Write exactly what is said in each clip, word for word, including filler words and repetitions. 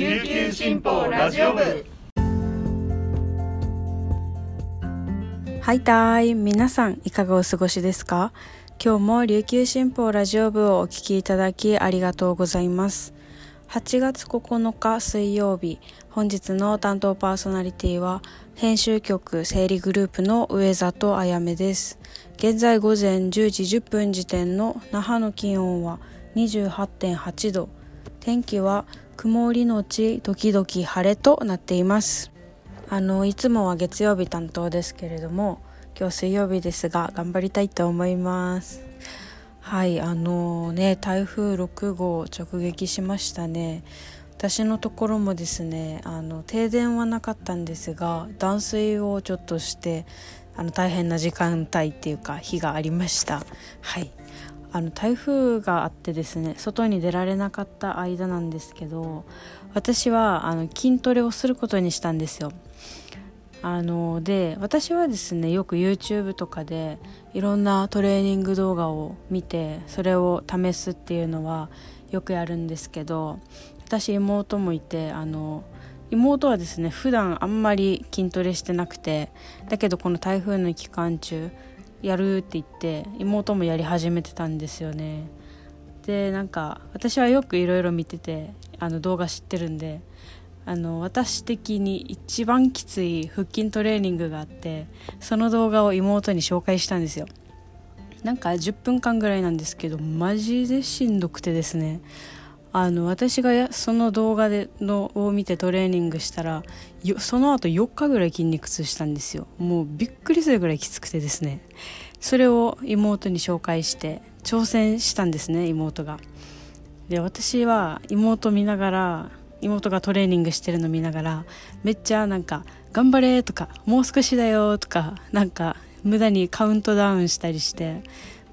琉球新報ラジオ部。ハイタイ、皆さんいかがお過ごしですか？今日も琉球新報ラジオ部をお聞きいただきありがとうございます。はちがつここのか水曜日、本日の担当パーソナリティは編集局整理グループの上里あやめです。現在午前じゅうじじゅっぷん時点の那覇の気温は にじゅうはちてんはちど、天気は曇りのち時々晴れとなっています。あのいつもは月曜日担当ですけれども、今日水曜日ですが頑張りたいと思います。はい、あのね、台風ろくごう直撃しましたね。私のところもですね、あの停電はなかったんですが、断水をちょっとしてあの大変な時間帯っていうか日がありました。はい、あの台風があってですね、外に出られなかった間なんですけど、私はあの筋トレをすることにしたんですよ。あので私はですね、よく YouTube とかでいろんなトレーニング動画を見てそれを試すっていうのはよくやるんですけど、私妹もいて、あの妹はですね普段あんまり筋トレしてなくて、だけどこの台風の期間中やるって言って妹もやり始めてたんですよね。でなんか私はよくいろいろ見ててあの動画知ってるんで、あの私的に一番きつい腹筋トレーニングがあって、その動画を妹に紹介したんですよ。なんかじゅっぷんかんぐらいなんですけどマジでしんどくてですね、あの私がその動画でのを見てトレーニングしたらよその後よっかぐらい筋肉痛したんですよ。もうびっくりするぐらいきつくてですね、それを妹に紹介して挑戦したんですね、妹が。で私は妹見ながら妹がトレーニングしてるの見ながらめっちゃなんか頑張れとかもう少しだよとかなんか無駄にカウントダウンしたりして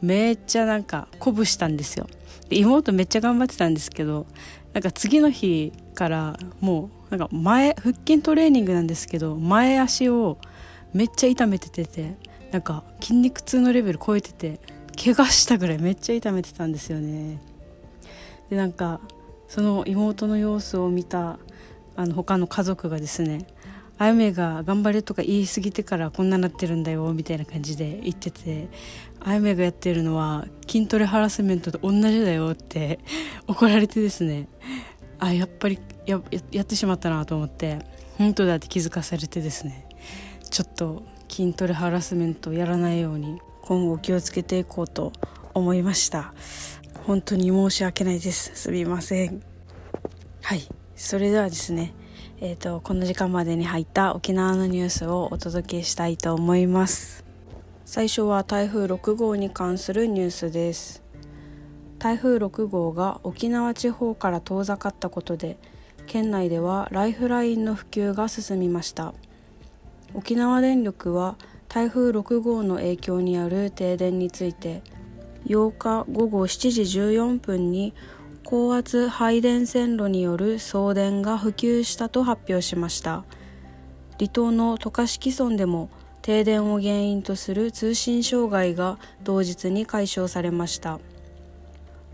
めっちゃなんか鼓舞したんですよ。で妹めっちゃ頑張ってたんですけど、なんか次の日からもうなんか前腹筋トレーニングなんですけど前足をめっちゃ痛めてて、なんか筋肉痛のレベル超えてて怪我したぐらいめっちゃ痛めてたんですよね。でなんかその妹の様子を見たあの他の家族がですね、あやめが頑張れとか言い過ぎてからこんななってるんだよみたいな感じで言ってて、あやめがやってるのは筋トレハラスメントと同じだよって怒られてですね、あやっぱり や, やってしまったなと思って本当だって気づかされてですね、ちょっと筋トレハラスメントをやらないように今後気をつけていこうと思いました。本当に申し訳ないです、すみません。はい、それではですね、えーと、この時間までに入った沖縄のニュースをお届けしたいと思います。最初は台風ろくごうに関するニュースです。台風ろくごうが沖縄地方から遠ざかったことで県内ではライフラインの普及が進みました。沖縄電力は台風ろくごうの影響による停電についてようかごごしちじじゅうよんぷんに高圧配電線路による送電が普及したと発表しました。離島の渡嘉敷村でも停電を原因とする通信障害が同日に解消されました。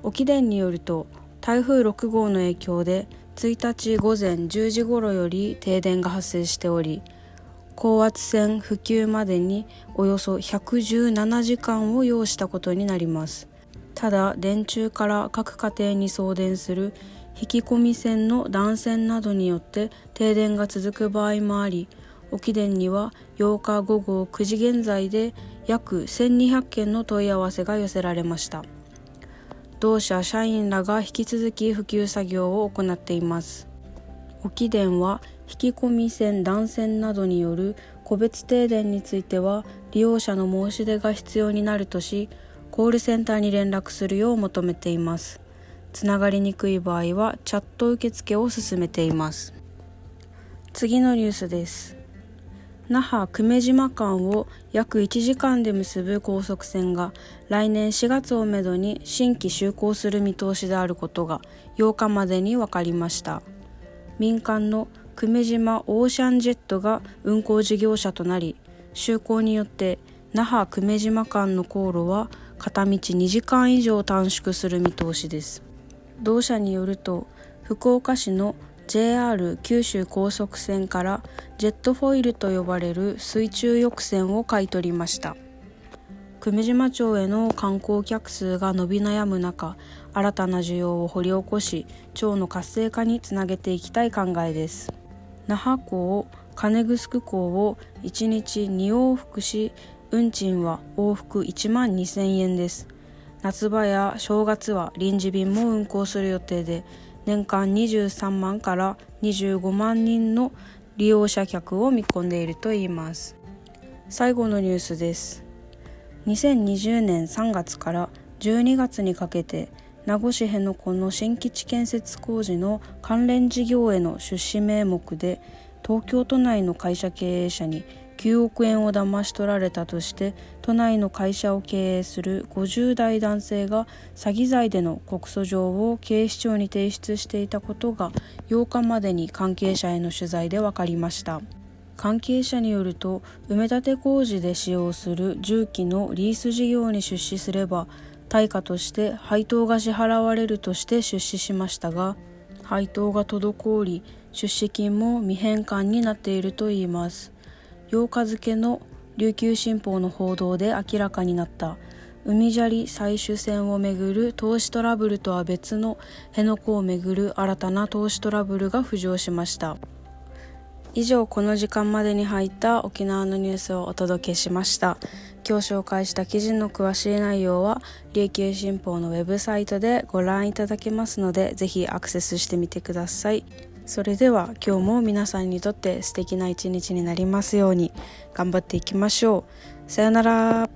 沖電によると台風ろくごうの影響でついたちごぜんじゅうじごろより停電が発生しており、高圧線普及までにおよそひゃくじゅうななじかんを要したことになります。ただ、電柱から各家庭に送電する引き込み線の断線などによって停電が続く場合もあり、沖電にはようかごごくじ現在で約せんにひゃくけんの問い合わせが寄せられました。同社社員らが引き続き普及作業を行っています。沖電は引き込み線断線などによる個別停電については利用者の申し出が必要になるとし、コールセンターに連絡するよう求めています。つながりにくい場合はチャット受付を進めています。次のニュースです。那覇久米島間を約いちじかんで結ぶ高速船が来年しがつをめどに新規就航する見通しであることがようかまでに分かりました。民間の久米島オーシャンジェットが運航事業者となり、就航によって那覇久米島間の航路は片道にじかん以上短縮する見通しです。同社によると、福岡市のジェイアール 九州高速線からジェットフォイルと呼ばれる水中翼船を買い取りました。久米島町への観光客数が伸び悩む中、新たな需要を掘り起こし、町の活性化につなげていきたい考えです。那覇港、金城港をいちにちに往復し、運賃は往復いちまんにせんえんです。夏場や正月は臨時便も運航する予定で、年間にじゅうさんまんからにじゅうごまん人の利用者客を見込んでいるといいます。最後のニュースです。にせんにじゅうねんさんがつからじゅうにがつにかけて、名護市辺野古の新基地建設工事の関連事業への出資名目で、東京都内の会社経営者にきゅうおくえんを騙し取られたとして、都内の会社を経営するごじゅうだい男性が詐欺罪での告訴状を警視庁に提出していたことがようかまでに関係者への取材で分かりました。関係者によると、埋め立て工事で使用する重機のリース事業に出資すれば、対価として配当が支払われるとして出資しましたが、配当が滞り、出資金も未返還になっているといいます。ようか付の琉球新報の報道で明らかになった海砂利採取船をめぐる投資トラブルとは別の辺野古をめぐる新たな投資トラブルが浮上しました。以上、この時間までに入った沖縄のニュースをお届けしました。今日紹介した記事の詳しい内容は琉球新報のウェブサイトでご覧いただけますので、ぜひアクセスしてみてください。それでは今日も皆さんにとって素敵な一日になりますように頑張っていきましょう。さよなら。